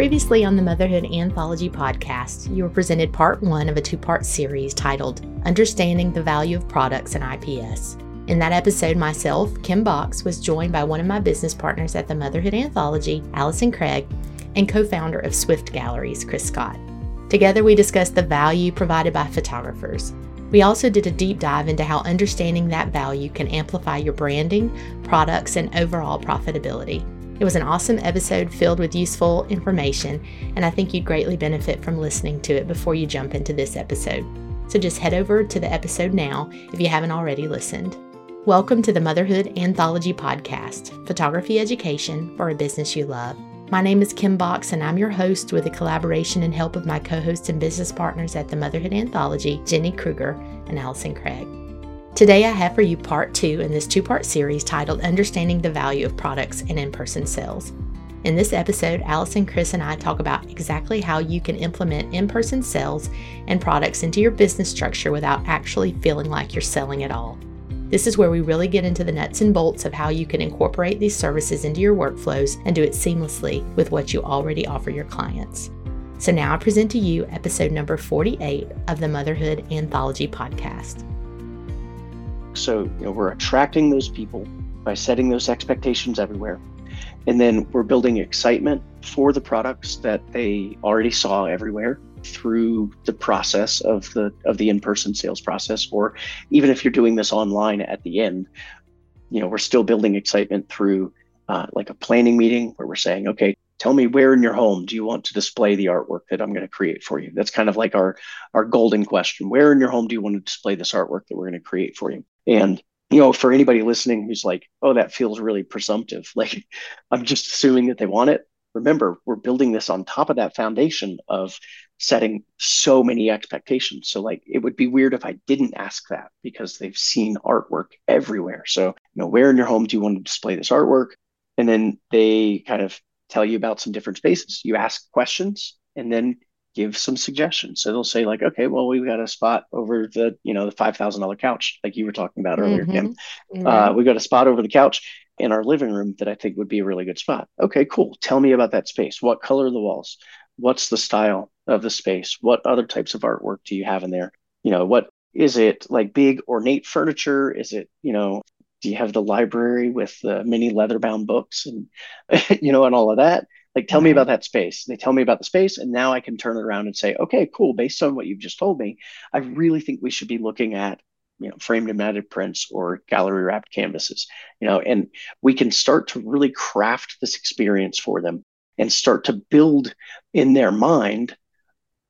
Previously on the Motherhood Anthology podcast, you were presented part one of a two-part series titled Understanding the Value of Products in IPS. In that episode, myself, Kim Box, was joined by one of my business partners at the Motherhood Anthology, Allison Craig, and co-founder of Swift Galleries, Chris Scott. Together, we discussed the value provided by photographers. We also did a deep dive into how understanding that value can amplify your branding, products, and overall profitability. It was an awesome episode filled with useful information, and I think you'd greatly benefit from listening to it before you jump into this episode. So just head over to the episode now if you haven't already listened. Welcome to the Motherhood Anthology Podcast, photography education for a business you love. My name is Kim Box, and I'm your host with the collaboration and help of my co-hosts and business partners at the Motherhood Anthology, Jenny Kruger and Allison Craig. Today I have for you part two in this two-part series titled Understanding the Value of Products and In-Person Sales. In this episode, Allison, Chris, and I talk about exactly how you can implement in-person sales and products into your business structure without actually feeling like you're selling at all. This is where we really get into the nuts and bolts of how you can incorporate these services into your workflows and do it seamlessly with what you already offer your clients. So now I present to you episode number 48 of the Motherhood Anthology Podcast. So, we're attracting those people by setting those expectations everywhere. And then we're building excitement for the products that they already saw everywhere through the process of the in-person sales process. Or even if you're doing this online at the end, we're still building excitement through like a planning meeting where we're saying, okay, tell me where in your home do you want to display the artwork that I'm going to create for you? That's kind of like our golden question. Where in your home do you want to display this artwork that we're going to create for you? And, for anybody listening who's like, oh, that feels really presumptive. Like, I'm just assuming that they want it. Remember, we're building this on top of that foundation of setting so many expectations. So like, it would be weird if I didn't ask that because they've seen artwork everywhere. So, where in your home do you want to display this artwork? And then they kind of tell you about some different spaces. You ask questions and then give some suggestions. So they'll say like, okay, well, we've got a spot over the, the $5,000 couch, like you were talking about earlier, Kim. Mm-hmm. We've got a spot over the couch in our living room that I think would be a really good spot. Okay, cool. Tell me about that space. What color are the walls? What's the style of the space? What other types of artwork do you have in there? What is it, like big ornate furniture? Is it, do you have the library with the many leather-bound books and, and all of that? Like, tell me about that space. They tell me about the space, and now I can turn it around and say, okay, cool. Based on what you've just told me, I really think we should be looking at, framed and matted prints or gallery wrapped canvases, and we can start to really craft this experience for them and start to build in their mind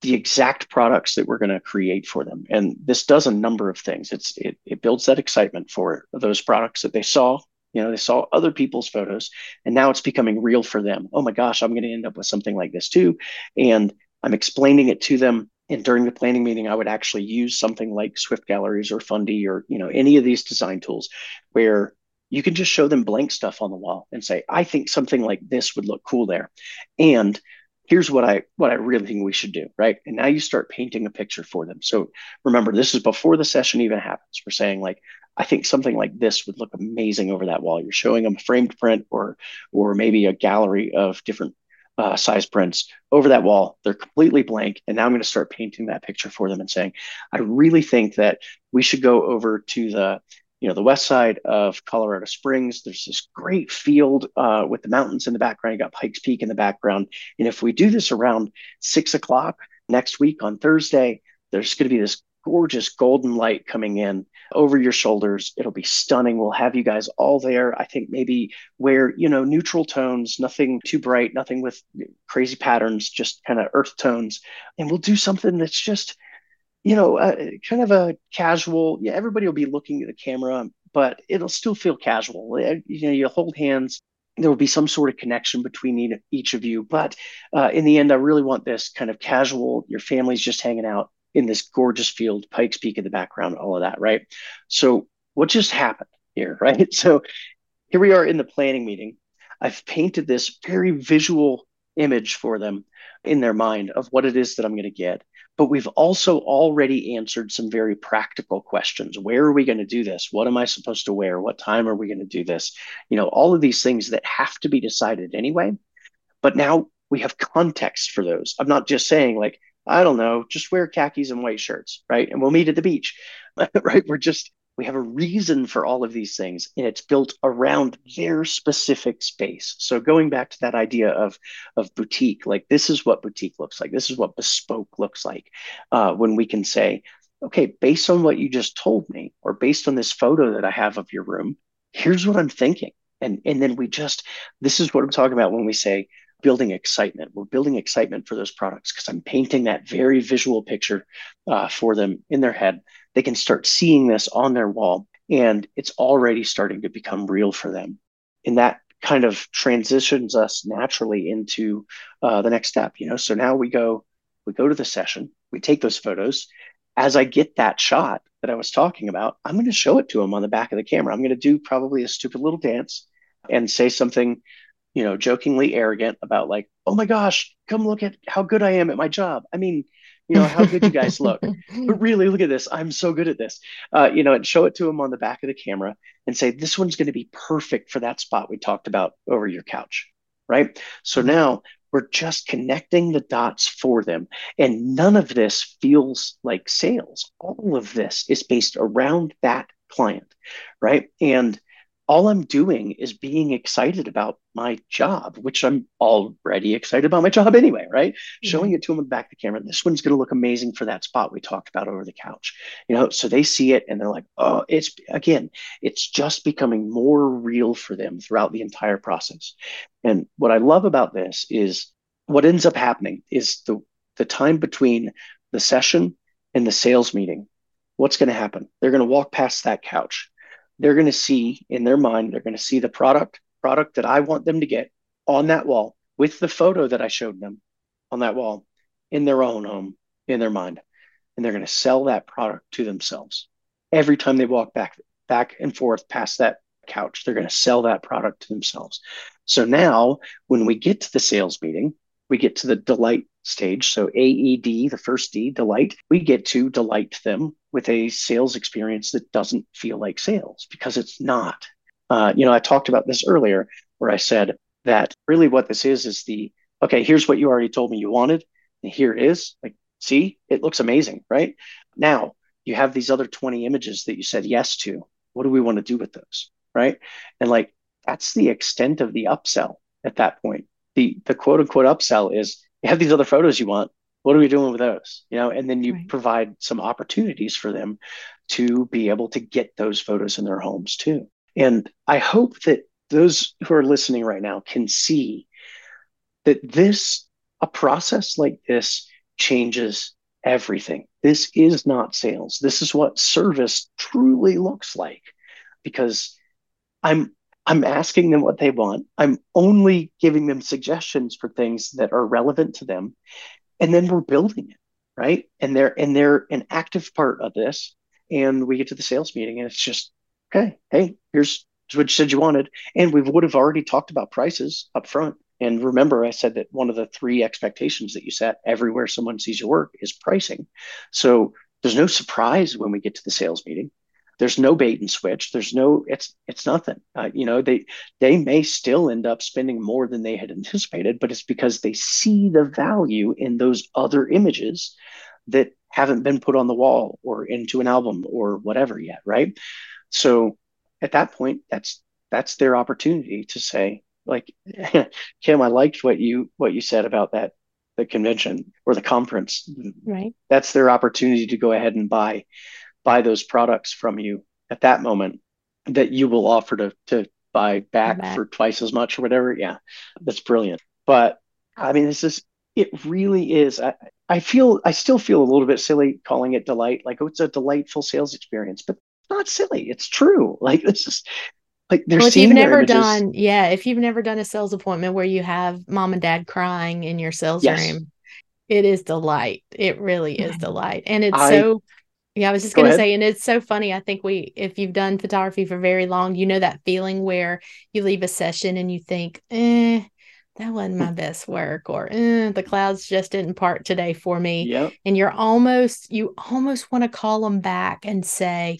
the exact products that we're going to create for them. And this does a number of things. It builds that excitement for those products that they saw. They saw other people's photos, and now it's becoming real for them. Oh my gosh, I'm going to end up with something like this too. And I'm explaining it to them. And during the planning meeting, I would actually use something like Swift Galleries or Fundy or, any of these design tools where you can just show them blank stuff on the wall and say, I think something like this would look cool there. And here's what I really think we should do, right? And now you start painting a picture for them. So remember, this is before the session even happens. We're saying like, I think something like this would look amazing over that wall. You're showing them a framed print or maybe a gallery of different size prints over that wall. They're completely blank. And now I'm going to start painting that picture for them and saying, I really think that we should go over to the west side of Colorado Springs. There's this great field with the mountains in the background. You got Pike's Peak in the background. And if we do this around 6:00 next week on Thursday, there's going to be this gorgeous golden light coming in over your shoulders. It'll be stunning. We'll have you guys all there. I think maybe wear, neutral tones, nothing too bright, nothing with crazy patterns, just kind of earth tones. And we'll do something that's just kind of a casual, everybody will be looking at the camera, but it'll still feel casual. You'll hold hands. There will be some sort of connection between each of you. But in the end, I really want this kind of casual, your family's just hanging out in this gorgeous field, Pike's Peak in the background, all of that, right? So what just happened here, right? So here we are in the planning meeting. I've painted this very visual image for them in their mind of what it is that I'm going to get. But we've also already answered some very practical questions. Where are we going to do this? What am I supposed to wear? What time are we going to do this? All of these things that have to be decided anyway. But now we have context for those. I'm not just saying like, I don't know, just wear khakis and white shirts, right? And we'll meet at the beach, right? We have a reason for all of these things, and it's built around their specific space. So going back to that idea of boutique, like this is what boutique looks like. This is what bespoke looks like. When we can say, okay, based on what you just told me, or based on this photo that I have of your room, here's what I'm thinking. And then this is what I'm talking about when we say building excitement. We're building excitement for those products because I'm painting that very visual picture for them in their head. They can start seeing this on their wall, and it's already starting to become real for them. And that kind of transitions us naturally into the next step. So now we go to the session, we take those photos. As I get that shot that I was talking about, I'm going to show it to them on the back of the camera. I'm going to do probably a stupid little dance and say something, jokingly arrogant about like, oh my gosh, come look at how good I am at my job. I mean, how good you guys look, but really look at this. I'm so good at this, and show it to them on the back of the camera and say, this one's going to be perfect for that spot we talked about over your couch. Right. So now we're just connecting the dots for them. And none of this feels like sales. All of this is based around that client. Right. And all I'm doing is being excited about my job, which I'm already excited about my job anyway, right? Mm-hmm. Showing it to them in the back of the camera. This one's going to look amazing for that spot we talked about over the couch. So they see it and they're like, oh, it's just becoming more real for them throughout the entire process. And what I love about this is what ends up happening is the time between the session and the sales meeting. What's going to happen? They're going to walk past that couch. They're going to see in their mind, they're going to see the product that I want them to get on that wall with the photo that I showed them on that wall in their own home, in their mind. And they're going to sell that product to themselves. Every time they walk back and forth past that couch, they're going to sell that product to themselves. So now when we get to the sales meeting, we get to the delight stage. So AED, the first D, delight, we get to delight them with a sales experience that doesn't feel like sales because it's not. I talked about this earlier where I said that really what this is the, okay, here's what you already told me you wanted. And here it is. Like, see, it looks amazing, right? Now you have these other 20 images that you said yes to. What do we want to do with those, right? And like, that's the extent of the upsell at that point. The quote unquote upsell is, you have these other photos you want. What are we doing with those? And then you provide some opportunities for them to be able to get those photos in their homes too. And I hope that those who are listening right now can see that a process like this changes everything. This is not sales. This is what service truly looks like, because I'm asking them what they want. I'm only giving them suggestions for things that are relevant to them. And then we're building it, right? And they're an active part of this. And we get to the sales meeting and it's just, okay, hey, here's what you said you wanted. And we would have already talked about prices up front. And remember, I said that one of the 3 expectations that you set everywhere someone sees your work is pricing. So there's no surprise when we get to the sales meeting. There's no bait and switch. It's nothing. They may still end up spending more than they had anticipated, but it's because they see the value in those other images that haven't been put on the wall or into an album or whatever yet, right? So at that point, that's their opportunity to say, like, Kim, I liked what you said about that, the convention or the conference. Right. That's their opportunity to go ahead and buy those products from you at that moment that you will offer to buy back for twice as much or whatever. Yeah, that's brilliant. But I mean, it really is. I still feel a little bit silly calling it delight. Like, oh, it's a delightful sales experience, but not silly. It's true. Like, this is like, they're seeing their images. If you've never done a sales appointment where you have mom and dad crying in your sales room, it is delight. It really is delight. And it's I was just going to say, and it's so funny. I think if you've done photography for very long, that feeling where you leave a session and you think, that wasn't my best work, or the clouds just didn't part today for me. Yep. And you almost want to call them back and say,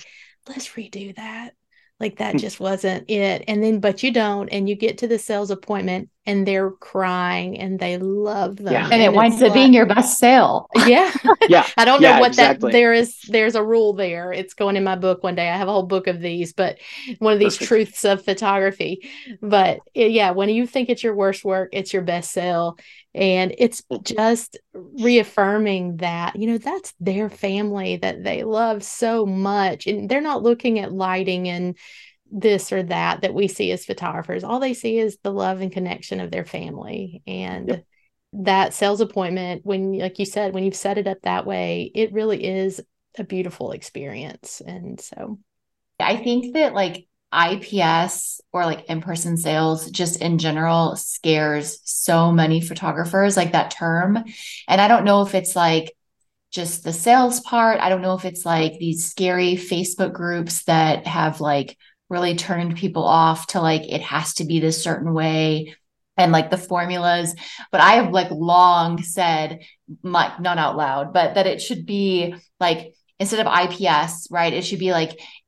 let's redo that. Like, that just wasn't it. And then, but you don't, and you get to the sales appointment and they're crying and they love them. Yeah. And it winds up being your best sale. Yeah. Yeah. I don't know what exactly. There's a rule there. It's going in my book one day. I have a whole book of these, but one of these truths of photography. But when you think it's your worst work, it's your best sale. And it's just reaffirming that, that's their family that they love so much. And they're not looking at lighting and this or that we see as photographers. All they see is the love and connection of their family. And that sales appointment, when, like you said, when you've set it up that way, it really is a beautiful experience. And so I think that IPS or in-person sales just in general scares so many photographers, that term. And I don't know if it's just the sales part. I don't know if it's these scary Facebook groups that have really turned people off to it has to be this certain way and the formulas. But I have long said, not out loud, but that it should be instead of IPS, right? It should be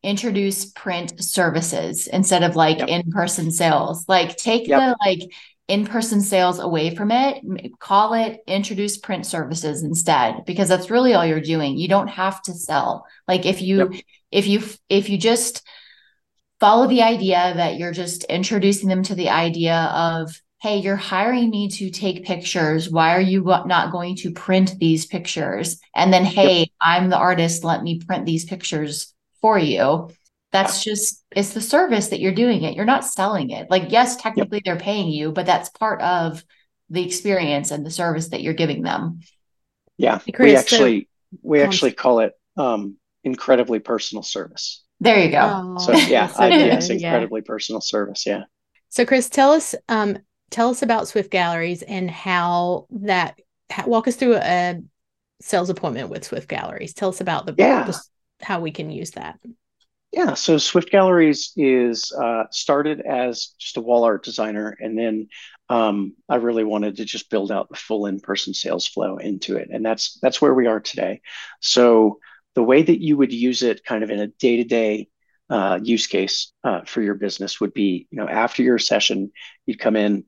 introduce print services instead of in-person sales, take the in-person sales away from it, call it introduce print services instead, because that's really all you're doing. You don't have to sell. If you just follow the idea that you're just introducing them to the idea of, hey, you're hiring me to take pictures. Why are you not going to print these pictures? And then, hey, I'm the artist. Let me print these pictures for you. That's just, it's the service that you're doing it. You're not selling it. Yes, technically they're paying you, but that's part of the experience and the service that you're giving them. Yeah. Chris, we actually call it incredibly personal service. There you go. Oh, so IPS, incredibly personal service. Yeah. So Chris, tell us about Swift Galleries and walk us through a sales appointment with Swift Galleries. Tell us about how we can use that. Yeah. So Swift Galleries is started as just a wall art designer. And then I really wanted to just build out the full in-person sales flow into it. And that's where we are today. So the way that you would use it kind of in a day-to-day use case for your business would be, after your session, you'd come in,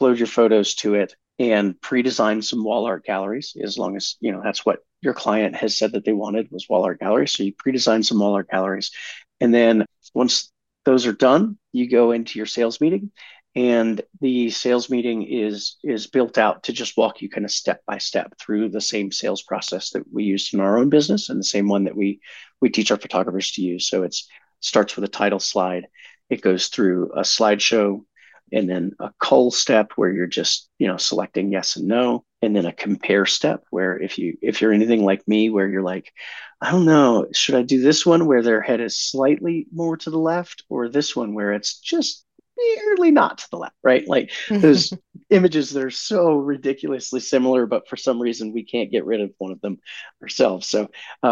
upload your photos to it, and pre-design some wall art galleries, as long as, that's what your client has said that they wanted was wall art galleries. So you pre-design some wall art galleries. And then once those are done, you go into your sales meeting, and the sales meeting is built out to just walk you kind of step by step through the same sales process that we used in our own business and the same one that we teach our photographers to use. So it starts with a title slide. It goes through a slideshow, and then a cull step where you're just, selecting yes and no, and then a compare step where if you're anything like me, where you're like, I don't know, should I do this one where their head is slightly more to the left, or this one where it's just barely not to the left, right? Those images that are so ridiculously similar, but for some reason we can't get rid of one of them ourselves. So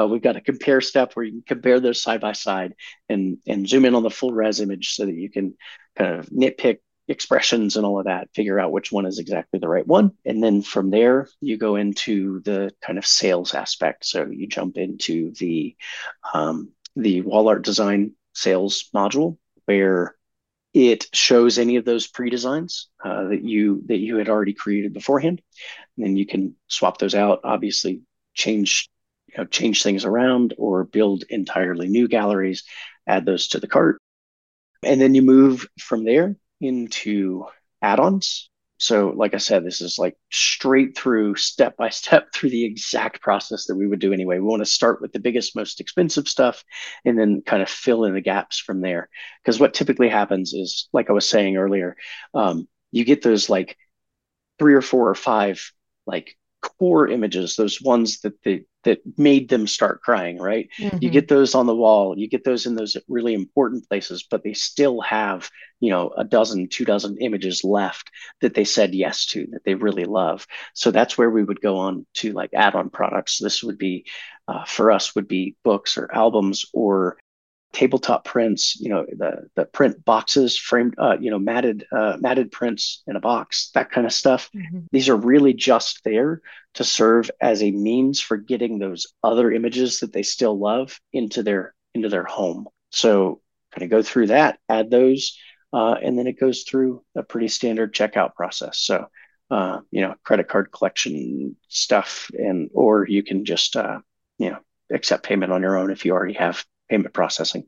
we've got a compare step where you can compare those side by side and zoom in on the full res image so that you can kind of nitpick expressions and all of that, figure out which one is exactly the right one. And then from there, you go into the kind of sales aspect. So you jump into the wall art design sales module, where it shows any of those pre-designs that you had already created beforehand. And then you can swap those out, obviously change things around or build entirely new galleries, add those to the cart. And then you move from there into add-ons. So like I said, this is straight through, step by step, through the exact process that we would do anyway. We want to start with the biggest, most expensive stuff and then kind of fill in the gaps from there. Because what typically happens is, like I was saying earlier, you get those 3 or 4 or 5 core images, those ones that made them start crying, right? Mm-hmm. You get those on the wall, you get those in those really important places, but they still have, 12 images left that they said yes to, that they really love. So that's where we would go on to add-on products. This would be, for us, would be books or albums or tabletop prints, the print boxes, framed, matted prints in a box, that kind of stuff. Mm-hmm. These are really just there to serve as a means for getting those other images that they still love into their home. So kind of go through that, add those, And then it goes through a pretty standard checkout process. So, credit card collection stuff, or you can just, accept payment on your own if you already have payment processing.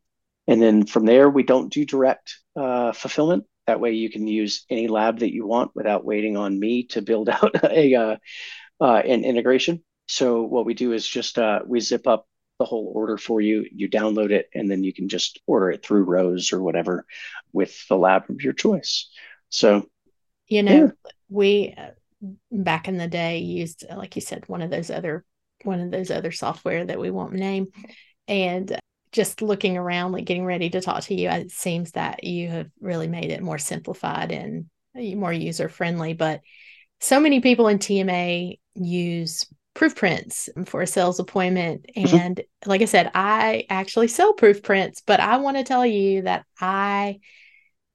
And then from there, we don't do direct fulfillment. That way you can use any lab that you want without waiting on me to build out an integration. So what we do is just we zip up the whole order for you, you download it, and then you can just order it through Rose or whatever with the lab of your choice. So, we back in the day used, like you said, one of those other software that we won't name. And just looking around, like getting ready to talk to you, it seems that you have really made it more simplified and more user-friendly. But so many people in TMA use proof prints for a sales appointment. And mm-hmm. like I said, I actually sell proof prints, but I want to tell you that I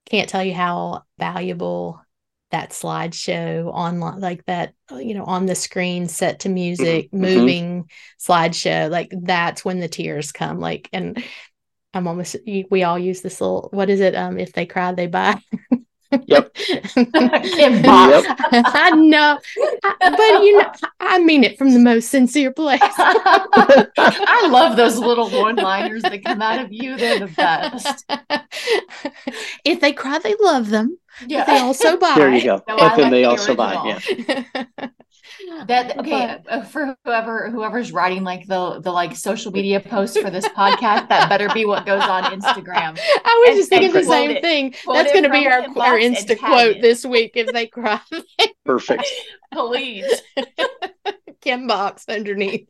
can't tell you how valuable that slideshow online, like that, on the screen, set to music, mm-hmm. moving slideshow, like that's when the tears come. Like, and I'm almost, we all use this little, what is it? If they cry, they buy. Yep. Kim Box. Yep. I know, but I mean it from the most sincere place. I love those little one-liners that come out of you. They're the best. If they cry, they love them. Yeah. But they also buy. There you go. So but then they also buy. Yeah. That okay for whoever's writing like the like social media posts for this podcast, that better be what goes on Instagram. I was just thinking the same thing. That's going to be our Insta quote this week. If they cry, perfect. Please, Kim Box underneath.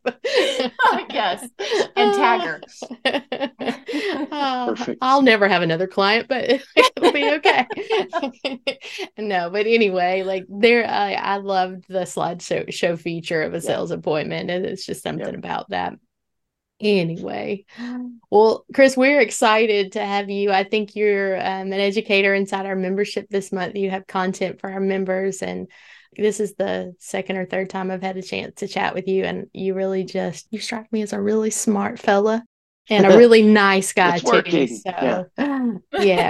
Yes, and tagger. Perfect. I'll never have another client, but it'll be okay. No, but anyway, like there, I loved the slideshow feature of a sales appointment, and it's just something about that. Anyway, well, Chris, we're excited to have you. I think you're an educator inside our membership this month. You have content for our members, and this is the second or third time I've had a chance to chat with you, and you really you strike me as a really smart fella and a really nice guy too. So a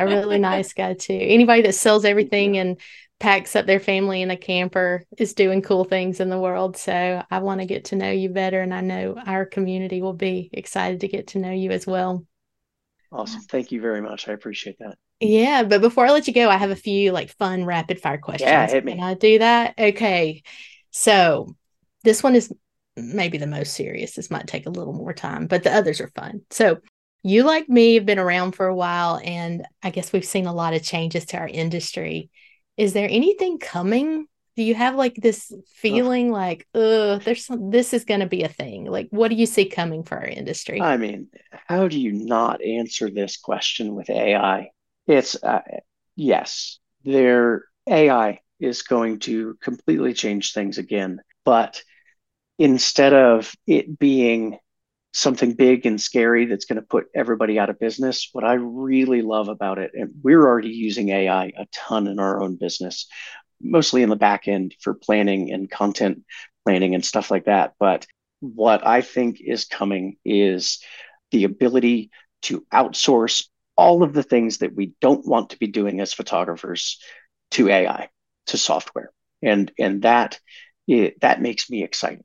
really nice guy too. Anybody that sells everything and packs up their family in a camper is doing cool things in the world. So I want to get to know you better, and I know our community will be excited to get to know you as well. Awesome. Thank you very much. I appreciate that. Yeah. But before I let you go, I have a few fun rapid fire questions. Yeah, hit me. Can I do that? Okay. So this one is maybe the most serious. This might take a little more time, but the others are fun. So you, like me, have been around for a while, and I guess we've seen a lot of changes to our industry. Is there anything coming? Do you have this feeling this is going to be a thing? Like, what do you see coming for our industry? I mean, how do you not answer this question with AI? It's yes, AI is going to completely change things again. But instead of it being something big and scary that's going to put everybody out of business, what I really love about it, and we're already using AI a ton in our own business, mostly in the back end for planning and content planning and stuff like that. But what I think is coming is the ability to outsource all of the things that we don't want to be doing as photographers to AI, to software. And that makes me excited.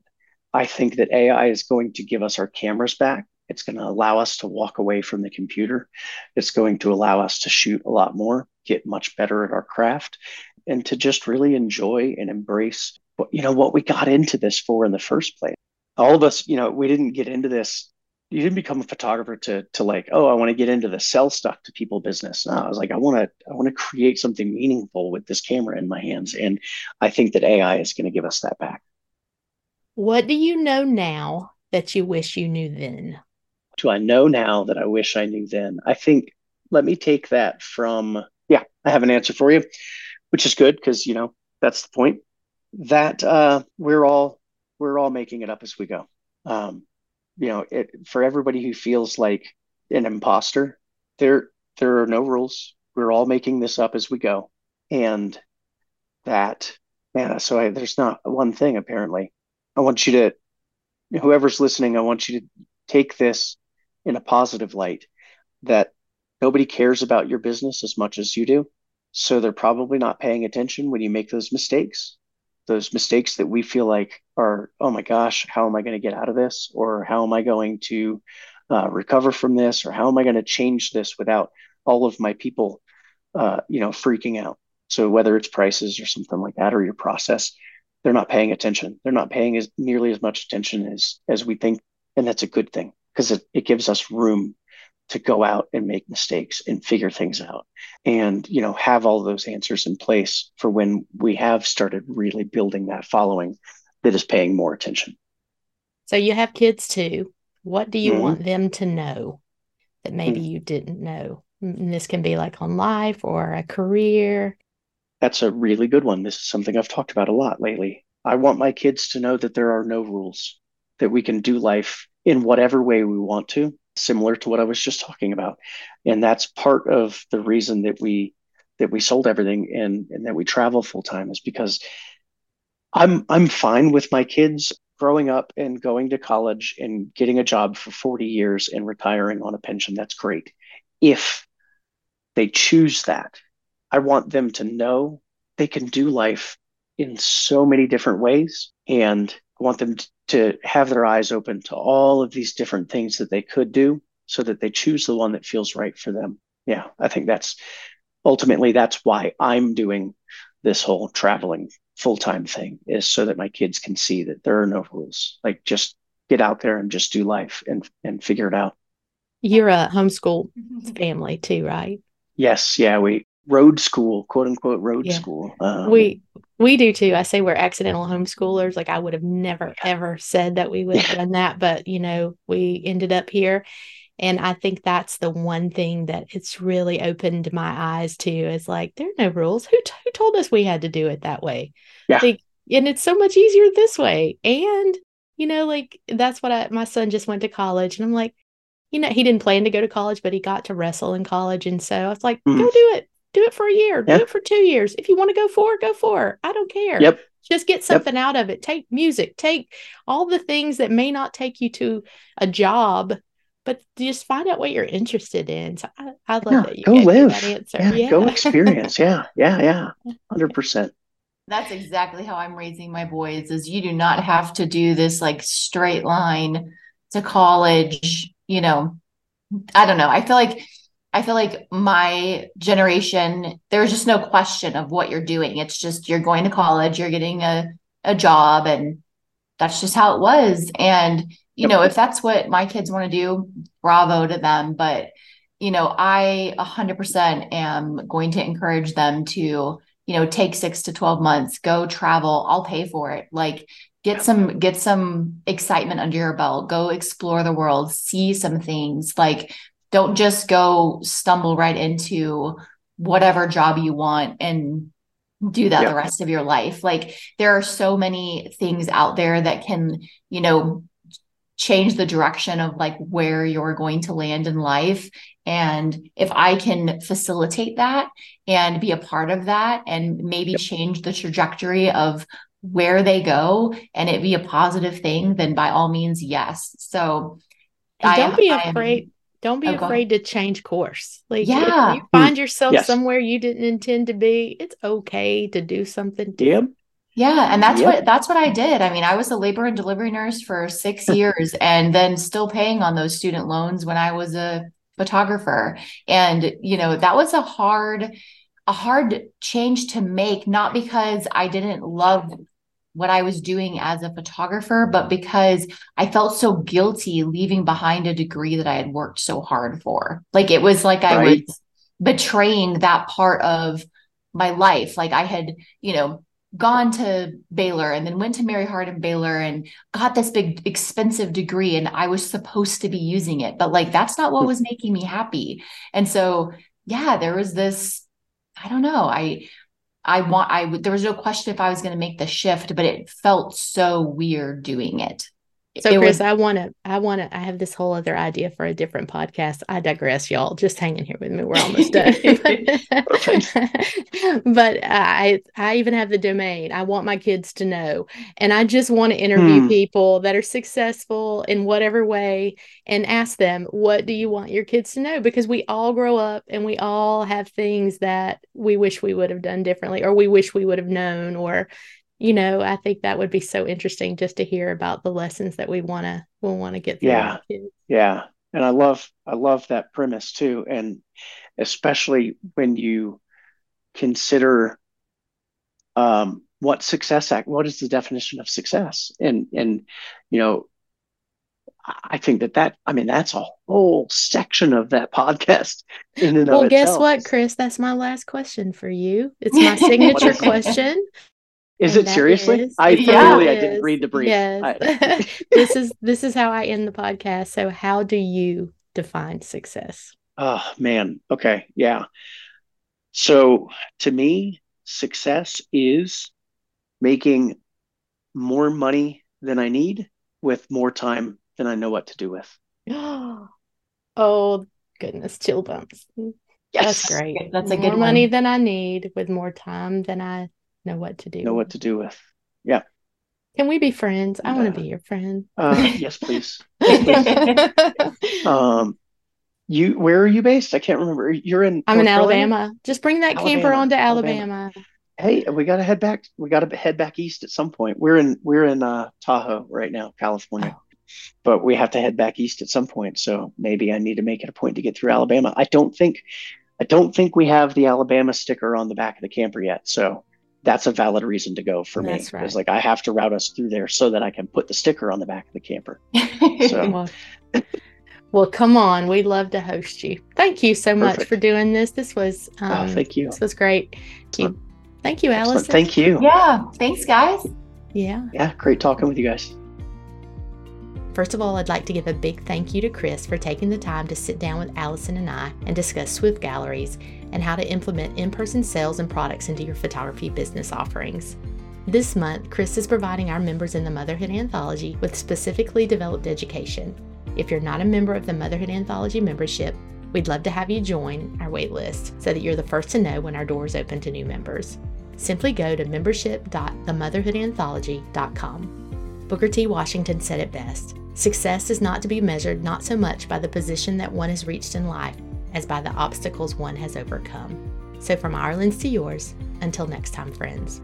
I think that AI is going to give us our cameras back. It's going to allow us to walk away from the computer. It's going to allow us to shoot a lot more, get much better at our craft, and to just really enjoy and embrace what we got into this for in the first place. All of us, we didn't get into this. You didn't become a photographer to I want to get into the sell stuff to people business. No, I was like, I want to create something meaningful with this camera in my hands. And I think that AI is going to give us that back. What do you know now that you wish you knew then? Do I know now that I wish I knew then? I think, let me take that from, I have an answer for you, which is good because, that's the point. That we're all making it up as we go. For everybody who feels like an imposter, there are no rules. We're all making this up as we go. And that, there's not one thing, apparently. I want you to, whoever's listening, I want you to take this in a positive light, that nobody cares about your business as much as you do. So they're probably not paying attention when you make those mistakes that we feel like are, oh my gosh, how am I going to get out of this? Or how am I going to recover from this? Or how am I going to change this without all of my people, freaking out? So whether it's prices or something like that, or your process, they're not paying attention. They're not paying nearly as much attention as we think. And that's a good thing, because it gives us room to go out and make mistakes and figure things out and, have all those answers in place for when we have started really building that following that is paying more attention. So you have kids too. What do you want them to know that maybe you didn't know? And this can be like on life or a career. That's a really good one. This is something I've talked about a lot lately. I want my kids to know that there are no rules, that we can do life in whatever way we want to, similar to what I was just talking about. And that's part of the reason that we sold everything and that we travel full time, is because I'm fine with my kids growing up and going to college and getting a job for 40 years and retiring on a pension. That's great. If they choose that, I want them to know they can do life in so many different ways. And I want them to have their eyes open to all of these different things that they could do, so that they choose the one that feels right for them. Yeah, I think that's why I'm doing this whole traveling full-time thing, is so that my kids can see that there are no rules. Like, just get out there and just do life and figure it out. You're a homeschool family too, right? Yes. Yeah. We road school, quote unquote, road school. We do too. I say we're accidental homeschoolers. Like, I would have never, ever said that we would have done that, but we ended up here. And I think that's the one thing that it's really opened my eyes to, is like, there are no rules. Who told us we had to do it that way? Yeah. Like, and it's so much easier this way. And, that's what my son just went to college, and I'm like, he didn't plan to go to college, but he got to wrestle in college. And so I was like, go do it. Do it for a year. Do it for 2 years. If you want to go for it. I don't care. Yep. Just get something out of it. Take music. Take all the things that may not take you to a job, but just find out what you're interested in. So I love that you go live. That answer. Yeah. Go experience. Yeah. 100%. That's exactly how I'm raising my boys, is you do not have to do this like straight line to college. I don't know. I feel like my generation, there's just no question of what you're doing. It's just, you're going to college, you're getting a job, and that's just how it was. And, if that's what my kids want to do, bravo to them. But, I 100% am going to encourage them to, take 6 to 12 months, go travel. I'll pay for it. Like, get some excitement under your belt, go explore the world, see some things. Like, don't just go stumble right into whatever job you want and do that the rest of your life. Like, there are so many things out there that can, change the direction of like where you're going to land in life. And if I can facilitate that and be a part of that, and maybe change the trajectory of where they go, and it be a positive thing, then by all means, yes. So Don't be afraid to change course. Like, if you find yourself somewhere you didn't intend to be, it's okay to do something different. Yeah. And that's what I did. I mean, I was a labor and delivery nurse for 6 years, and then still paying on those student loans when I was a photographer. And, that was a hard change to make, not because I didn't love what I was doing as a photographer, but because I felt so guilty leaving behind a degree that I had worked so hard for. Like, it was like I was betraying that part of my life. Like, I had, gone to Baylor and then went to Mary Hardin Baylor and got this big expensive degree, and I was supposed to be using it, but like, that's not what was making me happy. And so, there was this, I don't know. There was no question if I was going to make the shift, but it felt so weird doing it. So Chris, I have this whole other idea for a different podcast. I digress, y'all. Just hang in here with me. We're almost done. But I even have the domain. I want my kids to know. And I just want to interview people that are successful in whatever way and ask them, what do you want your kids to know? Because we all grow up and we all have things that we wish we would have done differently, or we wish we would have known, or I think that would be so interesting just to hear about the lessons that we'll want to get through. Yeah. Yeah. And I love that premise too. And especially when you consider, what is the definition of success? And, I think that's a whole section of that podcast. Well, guess what, Chris, that's my last question for you. It's my signature question. Is it seriously? I didn't read the brief. Yes. This is how I end the podcast. So how do you define success? Oh, man. Okay. Yeah. So to me, success is making more money than I need with more time than I know what to do with. Oh, goodness. Chill bumps. Yes. That's great. That's a good one. More money than I need with more time than I know what to do. Know what to do with. Yeah. Can we be friends? I want to be your friend. Yes, please. Where are you based? I can't remember. I'm in Alabama. Just bring that camper on to Alabama. Hey, we got to head back. We got to head back east at some point. We're in Tahoe right now, California. Oh. But we have to head back east at some point. So maybe I need to make it a point to get through Alabama. I don't think we have the Alabama sticker on the back of the camper yet. So that's a valid reason to go for me. That's right. It's like, I have to route us through there so that I can put the sticker on the back of the camper. So. Well, come on. We'd love to host you. Thank you so much for doing this. This was, thank you. This was great. Thank you, Allison. Excellent. Thank you. Yeah. Thanks, guys. Yeah. Yeah. Great talking with you guys. First of all, I'd like to give a big thank you to Chris for taking the time to sit down with Allison and I and discuss Swift Galleries and how to implement in-person sales and products into your photography business offerings. This month, Chris is providing our members in the Motherhood Anthology with specifically developed education. If you're not a member of the Motherhood Anthology membership, we'd love to have you join our waitlist so that you're the first to know when our doors open to new members. Simply go to membership.themotherhoodanthology.com. Booker T. Washington said it best. Success is not to be measured not so much by the position that one has reached in life as by the obstacles one has overcome. So from our lens to yours, until next time, friends.